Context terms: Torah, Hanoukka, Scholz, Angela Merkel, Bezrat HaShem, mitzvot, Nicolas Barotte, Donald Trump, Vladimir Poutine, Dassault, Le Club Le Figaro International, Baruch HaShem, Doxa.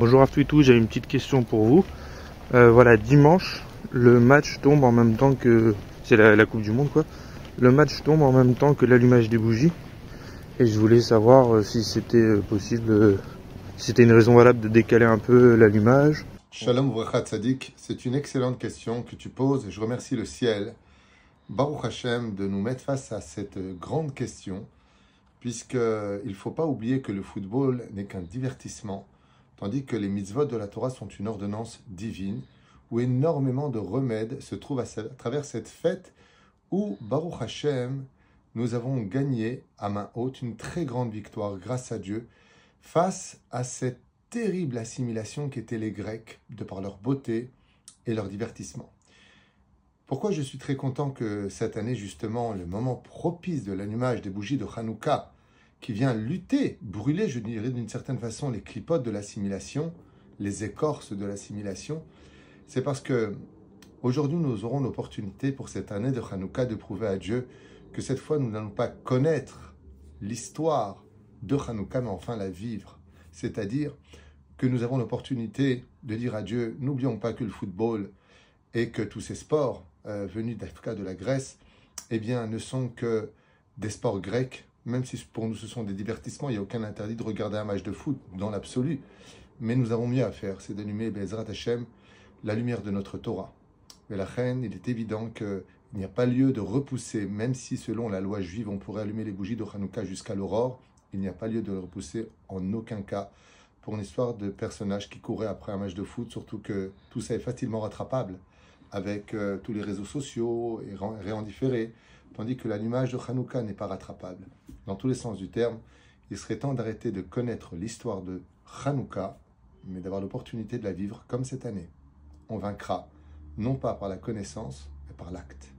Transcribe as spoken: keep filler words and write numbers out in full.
Bonjour à tous et tous, j'ai une petite question pour vous. Euh, voilà, dimanche, le match tombe en même temps que... C'est la, la Coupe du Monde, quoi. Le match tombe en même temps que l'allumage des bougies. Et je voulais savoir euh, si c'était possible, euh, si c'était une raison valable de décaler un peu l'allumage. Shalom Vracha Tzadik, c'est une excellente question que tu poses et je remercie le ciel, Baruch HaShem, de nous mettre face à cette grande question, puisqu'il ne faut pas oublier que le football n'est qu'un divertissement, tandis que les mitzvot de la Torah sont une ordonnance divine, où énormément de remèdes se trouvent à travers cette fête, où, Baruch HaShem, nous avons gagné à main haute une très grande victoire, grâce à Dieu, face à cette terrible assimilation qu'étaient les Grecs, de par leur beauté et leur divertissement. Pourquoi je suis très content que cette année, justement, le moment propice de l'allumage des bougies de Hanoukka, qui vient lutter, brûler, je dirais d'une certaine façon, les clipotes de l'assimilation, les écorces de l'assimilation, c'est parce que aujourd'hui nous aurons l'opportunité pour cette année de Hanoukka de prouver à Dieu que cette fois nous n'allons pas connaître l'histoire de Hanoukka, mais enfin la vivre. C'est-à-dire que nous avons l'opportunité de dire à Dieu, n'oublions pas que le football et que tous ces sports euh, venus d'Afrique, de la Grèce, eh bien, ne sont que des sports grecs. Même si pour nous ce sont des divertissements, il n'y a aucun interdit de regarder un match de foot dans l'absolu. Mais nous avons mieux à faire, c'est d'allumer Bezrat HaShem, la lumière de notre Torah. Mais la reine, il est évident qu'il n'y a pas lieu de repousser, même si selon la loi juive, on pourrait allumer les bougies de Hanoukka jusqu'à l'aurore, il n'y a pas lieu de le repousser en aucun cas pour une histoire de personnages qui couraient après un match de foot, surtout que tout ça est facilement rattrapable avec euh, tous les réseaux sociaux et réendifférés, tandis que l'allumage de Hanoukka n'est pas rattrapable. Dans tous les sens du terme, il serait temps d'arrêter de connaître l'histoire de Hanoukka, mais d'avoir l'opportunité de la vaincre comme cette année. On vaincra, non pas par la connaissance, mais par l'acte.